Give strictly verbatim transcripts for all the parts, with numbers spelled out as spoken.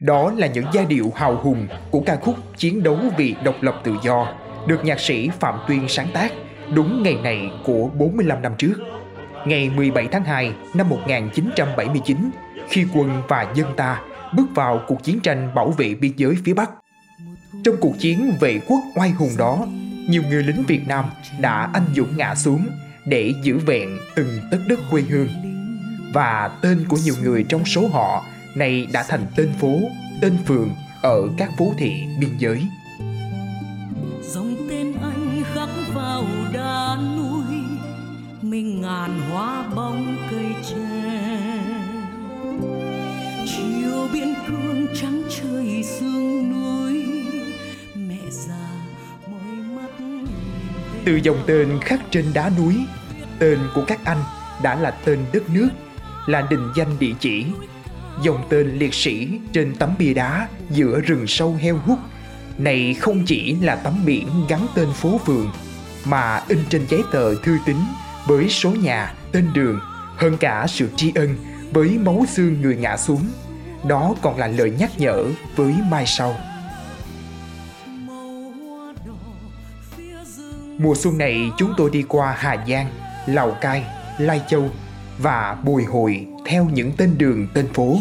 Đó là những giai điệu hào hùng của ca khúc Chiến đấu vì độc lập tự do được nhạc sĩ Phạm Tuyên sáng tác đúng ngày này của bốn mươi lăm năm trước. Ngày mười bảy tháng hai năm một nghìn chín trăm bảy mươi chín, khi quân và dân ta bước vào cuộc chiến tranh bảo vệ biên giới phía Bắc. Trong cuộc chiến vệ quốc oai hùng đó, nhiều người lính Việt Nam đã anh dũng ngã xuống để giữ vẹn từng tấc đất quê hương. Và tên của nhiều người trong số họ này đã thành tên phố, tên phường ở các phố thị biên giới. Dòng tên anh khắc vào đá núi, mình ngàn hoa bóng cây tre. Chiều biên cương trắng trời sương núi, mẹ già môi mắt. Từ dòng tên khắc trên đá núi, tên của các anh đã là tên đất nước, là định danh địa chỉ. Dòng tên liệt sĩ trên tấm bia đá giữa rừng sâu heo hút này không chỉ là tấm biển gắn tên phố phường, mà in trên giấy tờ thư tín với số nhà, tên đường, hơn cả sự tri ân với máu xương người ngã xuống. Đó còn là lời nhắc nhở với mai sau. Mùa xuân này chúng tôi đi qua Hà Giang, Lào Cai, Lai Châu và bồi hồi theo những tên đường, tên phố.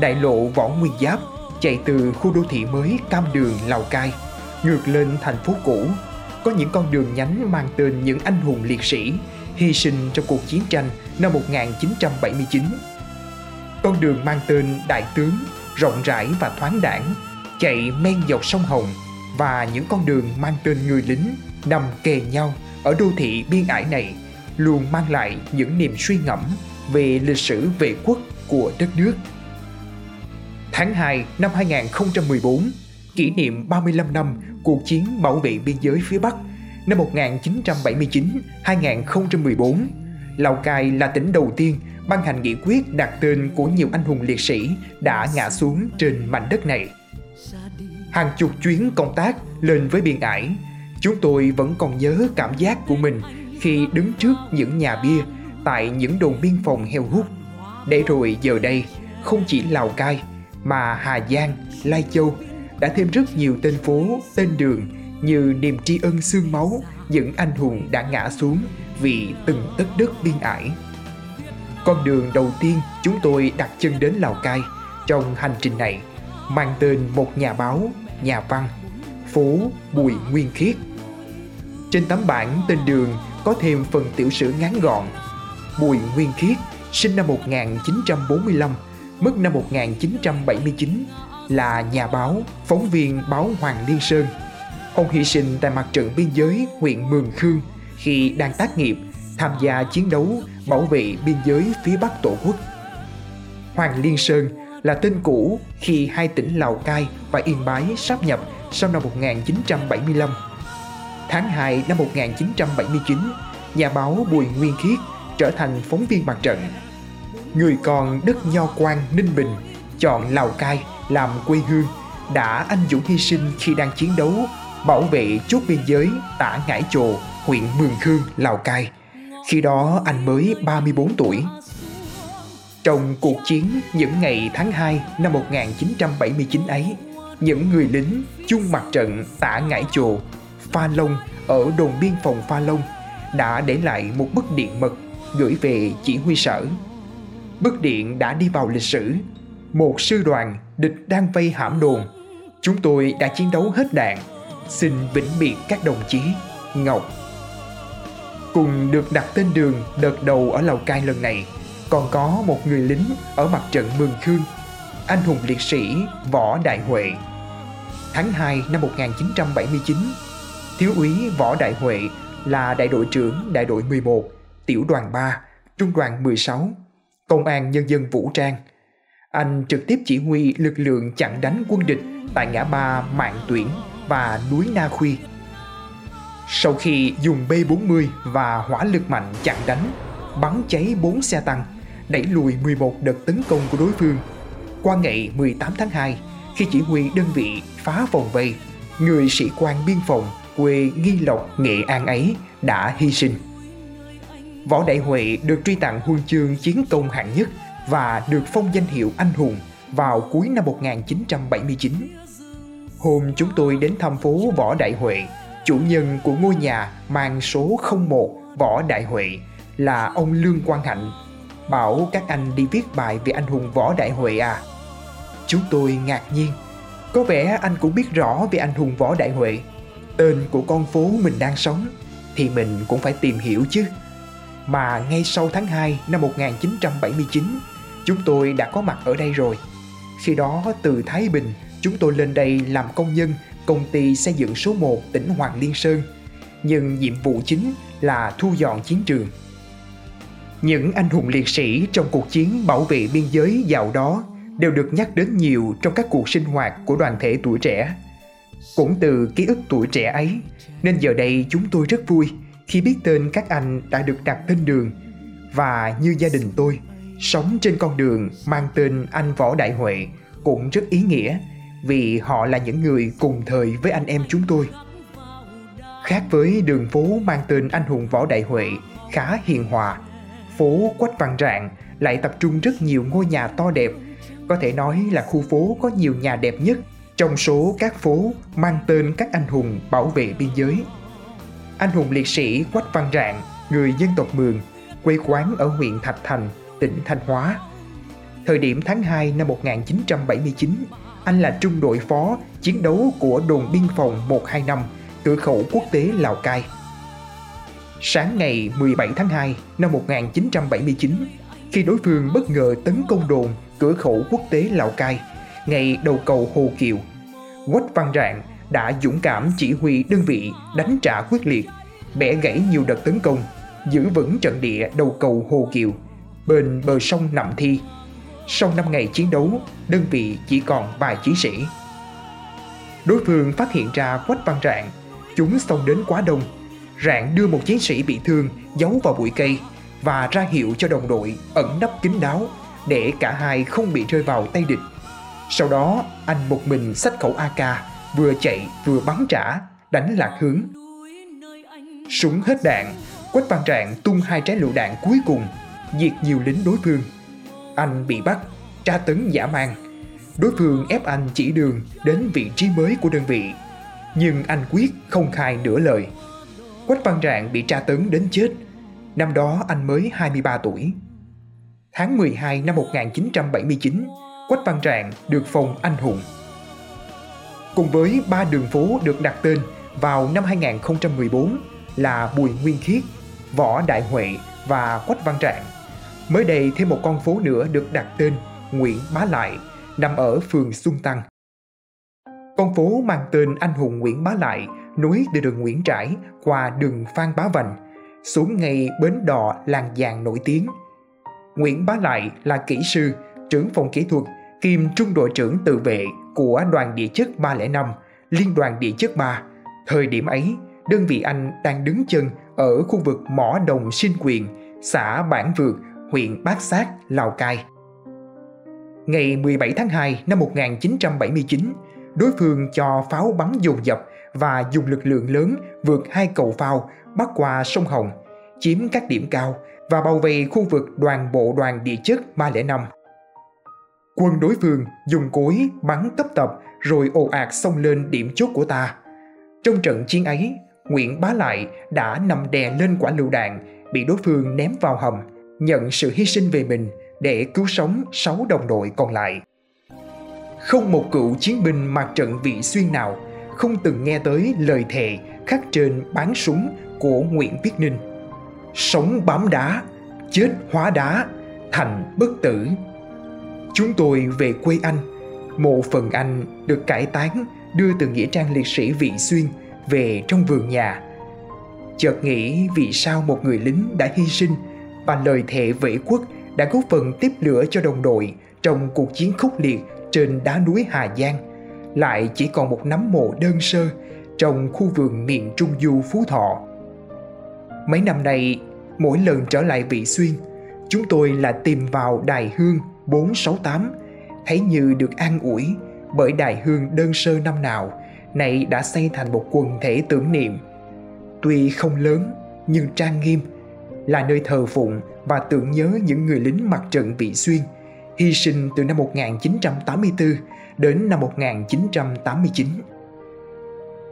Đại lộ Võ Nguyên Giáp chạy từ khu đô thị mới Cam Đường, Lào Cai ngược lên thành phố cũ, có những con đường nhánh mang tên những anh hùng liệt sĩ hy sinh trong cuộc chiến tranh năm một nghìn chín trăm bảy mươi chín. Con đường mang tên Đại Tướng rộng rãi và thoáng đãng, chạy men dọc sông Hồng, và những con đường mang tên người lính nằm kề nhau ở đô thị biên ải này luôn mang lại những niềm suy ngẫm về lịch sử vệ quốc của đất nước. Tháng hai năm hai nghìn không trăm mười bốn, kỷ niệm ba mươi lăm năm cuộc chiến bảo vệ biên giới phía Bắc năm một nghìn chín trăm bảy mươi chín đến hai nghìn không trăm mười bốn, Lào Cai là tỉnh đầu tiên ban hành nghị quyết đặt tên của nhiều anh hùng liệt sĩ đã ngã xuống trên mảnh đất này. Hàng chục chuyến công tác lên với biên ải, chúng tôi vẫn còn nhớ cảm giác của mình khi đứng trước những nhà bia tại những đồn biên phòng heo hút. Để rồi giờ đây, không chỉ Lào Cai mà Hà Giang, Lai Châu đã thêm rất nhiều tên phố, tên đường như niềm tri ân xương máu những anh hùng đã ngã xuống vì từng tấc đất biên ải. Con đường đầu tiên chúng tôi đặt chân đến Lào Cai trong hành trình này mang tên một nhà báo, nhà văn, phố Bùi Nguyên Khiết. Trên tấm bảng tên đường có thêm phần tiểu sử ngắn gọn: Bùi Nguyên Khiết sinh năm một nghìn chín trăm bốn mươi lăm, mất năm một nghìn chín trăm bảy mươi chín, là nhà báo, phóng viên báo Hoàng Liên Sơn. Ông hy sinh tại mặt trận biên giới huyện Mường Khương khi đang tác nghiệp, tham gia chiến đấu bảo vệ biên giới phía Bắc Tổ quốc. Hoàng Liên Sơn là tên cũ khi hai tỉnh Lào Cai và Yên Bái sáp nhập sau năm một nghìn chín trăm bảy mươi lăm. Tháng hai năm một nghìn chín trăm bảy mươi chín, nhà báo Bùi Nguyên Khiết trở thành phóng viên mặt trận. Người con đất Nho Quan, Ninh Bình, chọn Lào Cai làm quê hương, đã anh dũng hy sinh khi đang chiến đấu bảo vệ chốt biên giới Tả Ngãi Trồ, huyện Mường Khương, Lào Cai. Khi đó anh mới ba mươi tư tuổi. Trong cuộc chiến những ngày tháng hai năm một nghìn chín trăm bảy mươi chín ấy, những người lính chung mặt trận Tả Ngãi Trồ, Pha Long ở đồn biên phòng Pha Long đã để lại một bức điện mật gửi về chỉ huy sở. Bức điện đã đi vào lịch sử: một sư đoàn địch đang vây hãm đồn, chúng tôi đã chiến đấu hết đạn, xin vĩnh biệt các đồng chí. Ngọc. Cùng được đặt tên đường đợt đầu ở Lào Cai lần này, còn có một người lính ở mặt trận Mường Khương, anh hùng liệt sĩ Võ Đại Huệ. Tháng hai năm một nghìn chín trăm bảy mươi chín, Thiếu úy Võ Đại Huệ là đại đội trưởng đại đội mười một, tiểu đoàn ba, trung đoàn mười sáu, Công an Nhân dân Vũ Trang. Anh trực tiếp chỉ huy lực lượng chặn đánh quân địch tại ngã ba Mạn Tuyển và núi Na Khuy. Sau khi dùng bê bốn mươi và hỏa lực mạnh chặn đánh, bắn cháy bốn xe tăng, đẩy lùi mười một đợt tấn công của đối phương, qua ngày mười tám tháng hai, khi chỉ huy đơn vị phá vòng vây, người sĩ quan biên phòng quê Nghi Lộc, Nghệ An ấy đã hy sinh. Võ Đại Huệ được truy tặng huân chương chiến công hạng nhất và được phong danh hiệu anh hùng vào cuối năm một nghìn chín trăm bảy mươi chín. Hôm chúng tôi đến thăm phố Võ Đại Huệ, chủ nhân của ngôi nhà mang số không một Võ Đại Huệ là ông Lương Quang Hạnh. Bảo các anh đi viết bài về anh hùng Võ Đại Huệ à? Chúng tôi ngạc nhiên. Có vẻ anh cũng biết rõ về anh hùng Võ Đại Huệ. Tên của con phố mình đang sống thì mình cũng phải tìm hiểu chứ. Mà ngay sau tháng hai năm một nghìn chín trăm bảy mươi chín, chúng tôi đã có mặt ở đây rồi. Khi đó từ Thái Bình, chúng tôi lên đây làm công nhân công ty xây dựng số một tỉnh Hoàng Liên Sơn. Nhưng nhiệm vụ chính là thu dọn chiến trường. Những anh hùng liệt sĩ trong cuộc chiến bảo vệ biên giới dạo đó đều được nhắc đến nhiều trong các cuộc sinh hoạt của đoàn thể tuổi trẻ. Cũng từ ký ức tuổi trẻ ấy, nên giờ đây chúng tôi rất vui khi biết tên các anh đã được đặt tên đường. Và như gia đình tôi, sống trên con đường mang tên anh Võ Đại Huệ cũng rất ý nghĩa, vì họ là những người cùng thời với anh em chúng tôi. Khác với đường phố mang tên anh hùng Võ Đại Huệ khá hiền hòa, phố Quách Văn Rạng lại tập trung rất nhiều ngôi nhà to đẹp. Có thể nói là khu phố có nhiều nhà đẹp nhất trong số các phố mang tên các anh hùng bảo vệ biên giới. Anh hùng liệt sĩ Quách Văn Rạng, người dân tộc Mường, quê quán ở huyện Thạch Thành, tỉnh Thanh Hóa. Thời điểm tháng hai năm một nghìn chín trăm bảy mươi chín, anh là trung đội phó chiến đấu của đồn biên phòng một hai năm, cửa khẩu quốc tế Lào Cai. Sáng ngày mười bảy tháng hai năm một nghìn chín trăm bảy mươi chín, khi đối phương bất ngờ tấn công đồn cửa khẩu quốc tế Lào Cai, ngay đầu cầu Hồ Kiều, Quách Văn Rạng đã dũng cảm chỉ huy đơn vị đánh trả quyết liệt, bẻ gãy nhiều đợt tấn công, giữ vững trận địa đầu cầu Hồ Kiều, bên bờ sông Nậm Thi. Sau năm ngày chiến đấu, đơn vị chỉ còn vài chiến sĩ. Đối phương phát hiện ra Quách Văn Rạng, chúng xông đến quá đông. Rạng đưa một chiến sĩ bị thương giấu vào bụi cây và ra hiệu cho đồng đội ẩn nấp kín đáo để cả hai không bị rơi vào tay địch. Sau đó, anh một mình xách khẩu a ca, vừa chạy vừa bắn trả, đánh lạc hướng. Súng hết đạn, Quách Văn Rạng tung hai trái lựu đạn cuối cùng, diệt nhiều lính đối phương. Anh bị bắt, tra tấn dã man. Đối phương ép anh chỉ đường đến vị trí mới của đơn vị, nhưng anh quyết không khai nửa lời. Quách Văn Rạng bị tra tấn đến chết. Năm đó anh mới hai mươi ba tuổi. Tháng mười hai năm một nghìn chín trăm bảy mươi chín, Quách Văn Rạng được phong anh hùng. Cùng với ba đường phố được đặt tên vào năm hai nghìn không trăm mười bốn là Bùi Nguyên Khiết, Võ Đại Huệ và Quách Văn Rạng. Mới đây thêm một con phố nữa được đặt tên Nguyễn Bá Lại, nằm ở phường Xuân Tăng. Con phố mang tên anh hùng Nguyễn Bá Lại nối từ đường Nguyễn Trãi qua đường Phan Bá Vành xuống ngay bến đò làng vàng nổi tiếng. Nguyễn Bá Lại là kỹ sư, trưởng phòng kỹ thuật, kiêm trung đội trưởng tự vệ của Đoàn Địa chất ba không năm, Liên đoàn Địa chất ba. Thời điểm ấy, đơn vị anh đang đứng chân ở khu vực mỏ đồng Sinh Quyền, xã Bản Vược, huyện Bát Sát, Lào Cai. Ngày mười bảy tháng hai năm một nghìn chín trăm bảy mươi chín, đối phương cho pháo bắn dồn dập và dùng lực lượng lớn vượt hai cầu phao bắc qua sông Hồng, chiếm các điểm cao và bao vây khu vực đoàn bộ Đoàn Địa chất ba không năm. Quân đối phương dùng cối bắn tấp tập rồi ồ ạt xông lên điểm chốt của ta. Trong trận chiến ấy, Nguyễn Bá Lại đã nằm đè lên quả lựu đạn bị đối phương ném vào hầm, nhận sự hy sinh về mình để cứu sống sáu đồng đội còn lại. Không một cựu chiến binh mặt trận Vị Xuyên nào không từng nghe tới lời thề khắc trên bán súng của Nguyễn Viết Ninh: sống bám đá, chết hóa đá, thành bất tử. Chúng tôi về quê anh, mộ phần anh được cải táng, đưa từ nghĩa trang liệt sĩ Vị Xuyên về trong vườn nhà. Chợt nghĩ vì sao một người lính đã hy sinh và lời thề vệ quốc đã góp phần tiếp lửa cho đồng đội trong cuộc chiến khốc liệt trên đá núi Hà Giang, lại chỉ còn một nắm mộ đơn sơ trong khu vườn miền Trung Du Phú Thọ. Mấy năm nay, mỗi lần trở lại Vị Xuyên, chúng tôi là tìm vào đài hương bốn sáu tám, thấy như được an ủi bởi đài hương đơn sơ năm nào nay đã xây thành một quần thể tưởng niệm. Tuy không lớn nhưng trang nghiêm, là nơi thờ phụng và tưởng nhớ những người lính mặt trận Vị Xuyên, hy sinh từ năm một nghìn chín trăm tám mươi tư đến năm một nghìn chín trăm tám mươi chín.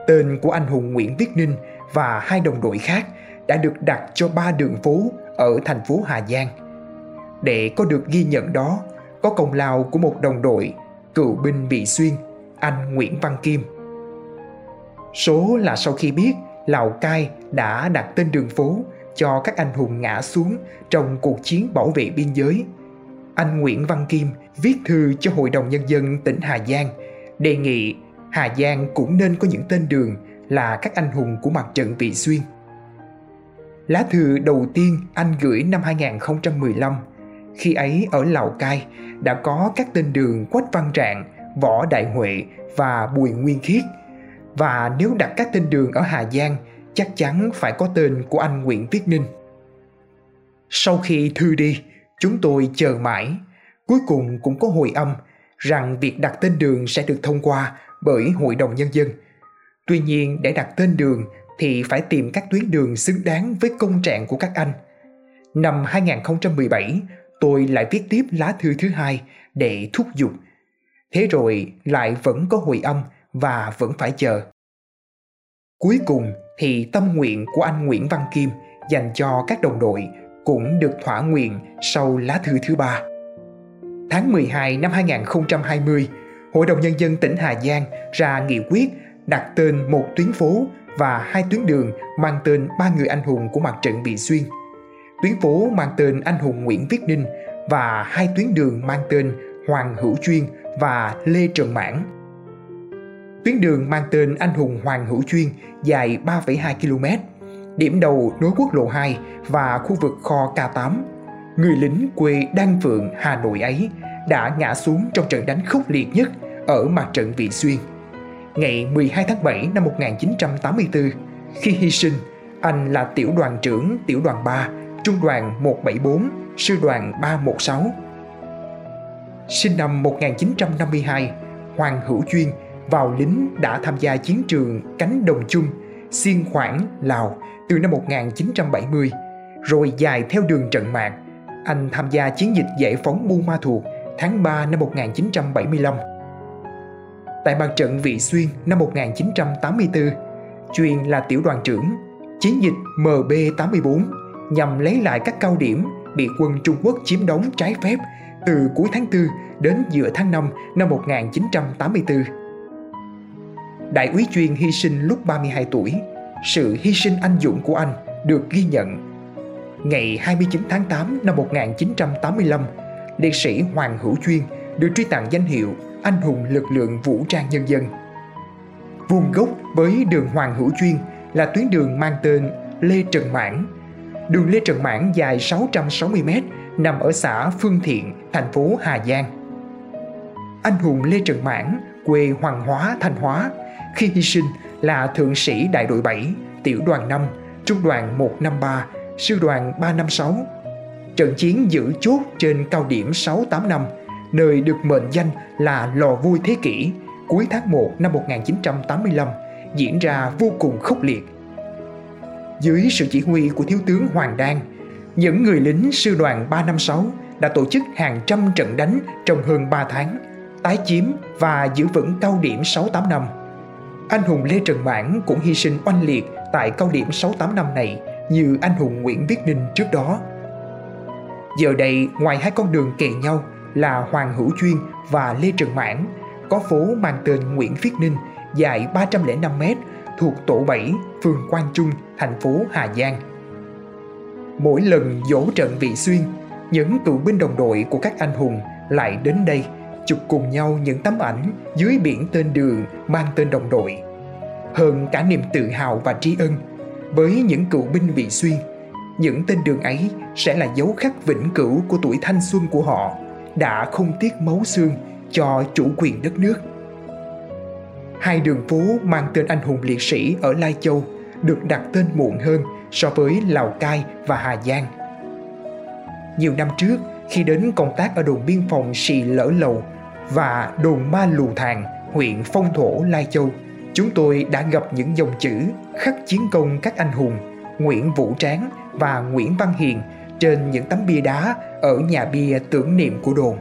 Tên của anh hùng Nguyễn Viết Ninh và hai đồng đội khác đã được đặt cho ba đường phố ở thành phố Hà Giang. Để có được ghi nhận đó, có công lao của một đồng đội, cựu binh bị xuyên, anh Nguyễn Văn Kim. Số là sau khi biết Lào Cai đã đặt tên đường phố cho các anh hùng ngã xuống trong cuộc chiến bảo vệ biên giới, anh Nguyễn Văn Kim viết thư cho Hội đồng Nhân dân tỉnh Hà Giang, đề nghị Hà Giang cũng nên có những tên đường là các anh hùng của mặt trận Vị Xuyên. Lá thư đầu tiên anh gửi năm hai nghìn không trăm mười lăm, khi ấy ở Lào Cai đã có các tên đường Quách Văn Rạng, Võ Đại Huệ và Bùi Nguyên Khiết. Và nếu đặt các tên đường ở Hà Giang, chắc chắn phải có tên của anh Nguyễn Viết Ninh. Sau khi thư đi, chúng tôi chờ mãi, cuối cùng cũng có hồi âm rằng việc đặt tên đường sẽ được thông qua bởi Hội đồng Nhân dân. Tuy nhiên, để đặt tên đường thì phải tìm các tuyến đường xứng đáng với công trạng của các anh. Năm hai nghìn không trăm mười bảy, tôi lại viết tiếp lá thư thứ hai để thúc giục. Thế rồi lại vẫn có hồi âm và vẫn phải chờ. Cuối cùng thì tâm nguyện của anh Nguyễn Văn Kim dành cho các đồng đội cũng được thỏa nguyện sau lá thư thứ ba. Tháng mười hai năm hai nghìn không trăm hai mươi, Hội đồng Nhân dân tỉnh Hà Giang ra nghị quyết đặt tên một tuyến phố và hai tuyến đường mang tên ba người anh hùng của mặt trận Vị Xuyên. Tuyến phố mang tên anh hùng Nguyễn Viết Ninh và hai tuyến đường mang tên Hoàng Hữu Chuyên và Lê Trần Mãng. Tuyến đường mang tên anh hùng Hoàng Hữu Chuyên dài ba phẩy hai ki lô mét, điểm đầu nối quốc lộ hai và khu vực kho K tám. Người lính quê Đan Phượng, Hà Nội ấy đã ngã xuống trong trận đánh khốc liệt nhất ở mặt trận Vị Xuyên. Ngày mười hai tháng bảy năm một nghìn chín trăm tám mươi tư, khi hy sinh, anh là tiểu đoàn trưởng tiểu đoàn ba, trung đoàn một bảy bốn, sư đoàn ba một sáu. Sinh năm một nghìn chín trăm năm mươi hai, Hoàng Hữu Chuyên vào lính đã tham gia chiến trường cánh đồng chung, Xiên Khoảng, Lào từ năm một nghìn chín trăm bảy mươi, rồi dài theo đường trận mạc. Anh tham gia chiến dịch giải phóng Buôn Ma Thuột tháng ba năm một nghìn chín trăm bảy mươi lăm. Tại mặt trận Vị Xuyên năm một nghìn chín trăm tám mươi tư, Chuyên là tiểu đoàn trưởng chiến dịch M B tám mươi tư nhằm lấy lại các cao điểm bị quân Trung Quốc chiếm đóng trái phép từ cuối tháng tư đến giữa tháng năm năm một nghìn chín trăm tám mươi tư. Đại úy Chuyên hy sinh lúc ba mươi hai tuổi. Sự hy sinh anh dũng của anh được ghi nhận. Ngày hai mươi chín tháng tám năm một nghìn chín trăm tám mươi lăm, liệt sĩ Hoàng Hữu Chuyên được truy tặng danh hiệu Anh hùng lực lượng vũ trang nhân dân. Vùng gốc với đường Hoàng Hữu Chuyên là tuyến đường mang tên Lê Trần Mãng. Đường Lê Trần Mãng dài sáu trăm sáu mươi mét, nằm ở xã Phương Thiện, thành phố Hà Giang. Anh hùng Lê Trần Mãng quê Hoàng Hóa, Thanh Hóa, khi hy sinh là thượng sĩ đại đội bảy, tiểu đoàn năm, trung đoàn một năm ba, sư đoàn ba năm sáu. Trận chiến giữ chốt trên cao điểm sáu tám năm, nơi được mệnh danh là lò vui thế kỷ, cuối tháng một năm một nghìn chín trăm tám mươi lăm, diễn ra vô cùng khốc liệt. Dưới sự chỉ huy của Thiếu tướng Hoàng Đan, những người lính sư đoàn ba năm sáu đã tổ chức hàng trăm trận đánh trong hơn ba tháng, tái chiếm và giữ vững cao điểm sáu tám năm. Anh hùng Lê Trần Mãng cũng hy sinh oanh liệt tại cao điểm sáu tám năm này như anh hùng Nguyễn Viết Ninh trước đó. Giờ đây, ngoài hai con đường kề nhau là Hoàng Hữu Chuyên và Lê Trần Mãng, có phố mang tên Nguyễn Viết Ninh dài ba trăm lẻ năm mét thuộc tổ bảy, phường Quang Trung, thành phố Hà Giang. Mỗi lần dỗ trận Vị Xuyên, những cựu binh đồng đội của các anh hùng lại đến đây chụp cùng nhau những tấm ảnh dưới biển tên đường mang tên đồng đội. Hơn cả niềm tự hào và tri ân, với những cựu binh Vị Xuyên, những tên đường ấy sẽ là dấu khắc vĩnh cửu của tuổi thanh xuân của họ, đã không tiếc máu xương cho chủ quyền đất nước. Hai đường phố mang tên anh hùng liệt sĩ ở Lai Châu được đặt tên muộn hơn so với Lào Cai và Hà Giang. Nhiều năm trước, khi đến công tác ở đồn biên phòng Sì Lỡ Lầu và đồn Ma Lù Thàng, huyện Phong Thổ, Lai Châu, chúng tôi đã gặp những dòng chữ khắc chiến công các anh hùng Nguyễn Vũ Tráng và Nguyễn Văn Hiền trên những tấm bia đá ở nhà bia tưởng niệm của đồn.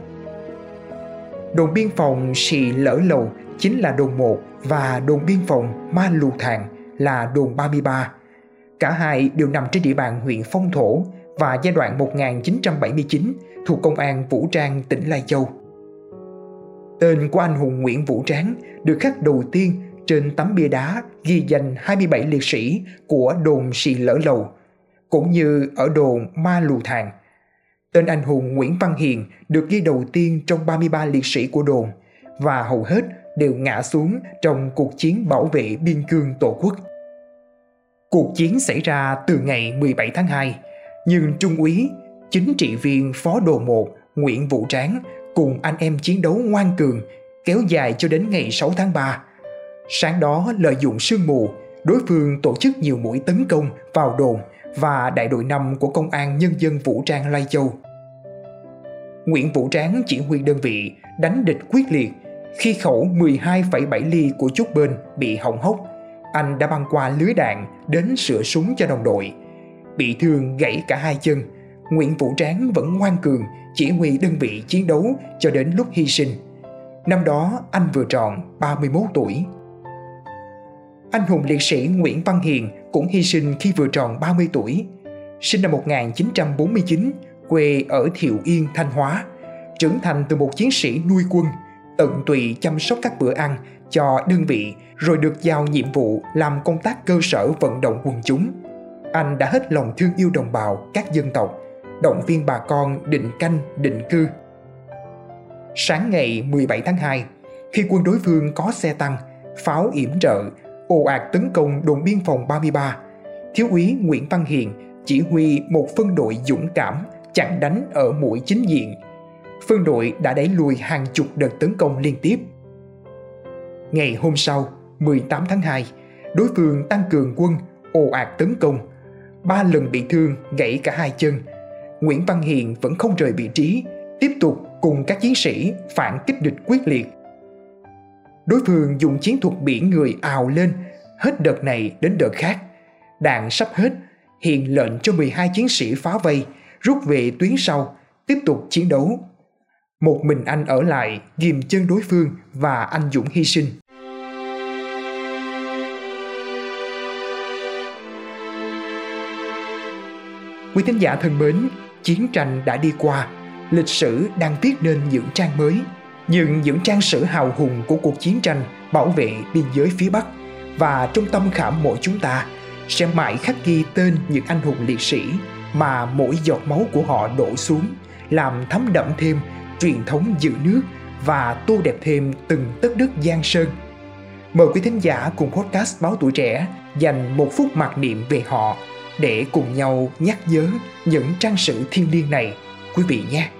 Đồn biên phòng Sì Lở Lầu chính là đồn một và đồn biên phòng Ma Lù Thàng là đồn ba mươi ba. Cả hai đều nằm trên địa bàn huyện Phong Thổ và giai đoạn một nghìn chín trăm bảy mươi chín thuộc Công an Vũ Trang tỉnh Lai Châu. Tên của anh hùng Nguyễn Vũ Tráng được khắc đầu tiên trên tấm bia đá ghi danh hai mươi bảy liệt sĩ của đồn Sì Lở Lầu, cũng như ở đồn Ma Lù Thàng. Tên anh hùng Nguyễn Văn Hiền được ghi đầu tiên trong ba mươi ba liệt sĩ của đồn và hầu hết đều ngã xuống trong cuộc chiến bảo vệ biên cương Tổ quốc. Cuộc chiến xảy ra từ ngày mười bảy tháng hai, nhưng Trung úy, chính trị viên phó đồn một Nguyễn Vũ Tráng cùng anh em chiến đấu ngoan cường kéo dài cho đến ngày sáu tháng ba. Sáng đó lợi dụng sương mù, đối phương tổ chức nhiều mũi tấn công vào đồn và đại đội năm của Công an Nhân dân Vũ Trang Lai Châu. Nguyễn Vũ Tráng chỉ huy đơn vị đánh địch quyết liệt. Khi khẩu mười hai phẩy bảy ly của chốt bên bị hỏng hóc, anh đã băng qua lưới đạn đến sửa súng cho đồng đội. Bị thương gãy cả hai chân, Nguyễn Vũ Tráng vẫn ngoan cường chỉ huy đơn vị chiến đấu cho đến lúc hy sinh. Năm đó anh vừa tròn ba mươi mốt tuổi. Anh hùng liệt sĩ Nguyễn Văn Hiền cũng hy sinh khi vừa tròn ba mươi tuổi. Sinh năm một nghìn chín trăm bốn mươi chín, quê ở Thiệu Yên, Thanh Hóa. Trưởng thành từ một chiến sĩ nuôi quân, tận tụy chăm sóc các bữa ăn cho đơn vị rồi được giao nhiệm vụ làm công tác cơ sở vận động quần chúng. Anh đã hết lòng thương yêu đồng bào các dân tộc, động viên bà con định canh, định cư. Sáng ngày mười bảy tháng hai, khi quân đối phương có xe tăng, pháo yểm trợ, ồ ạt tấn công đồn biên phòng ba mươi ba, thiếu úy Nguyễn Văn Hiền chỉ huy một phân đội dũng cảm chặn đánh ở mũi chính diện. Phân đội đã đẩy lùi hàng chục đợt tấn công liên tiếp. Ngày hôm sau, mười tám tháng hai, đối phương tăng cường quân, ồ ạt tấn công. Ba lần bị thương, gãy cả hai chân. Nguyễn Văn Hiền vẫn không rời vị trí, tiếp tục cùng các chiến sĩ phản kích địch quyết liệt. Đối phương dùng chiến thuật biển người ào lên, hết đợt này đến đợt khác. Đạn sắp hết, Hiền lệnh cho mười hai chiến sĩ phá vây, rút về tuyến sau, tiếp tục chiến đấu. Một mình anh ở lại ghìm chân đối phương và anh dũng hy sinh. Quý thính giả thân mến, chiến tranh đã đi qua, lịch sử đang viết nên những trang mới. Nhưng những trang sử hào hùng của cuộc chiến tranh bảo vệ biên giới phía Bắc và trong tâm khảm mỗi chúng ta sẽ mãi khắc ghi tên những anh hùng liệt sĩ mà mỗi giọt máu của họ đổ xuống, làm thấm đậm thêm truyền thống giữ nước và tô đẹp thêm từng tấc đất giang sơn. Mời quý thính giả cùng podcast Báo Tuổi Trẻ dành một phút mặc niệm về họ để cùng nhau nhắc nhớ những trang sử thiêng liêng này, quý vị nhé.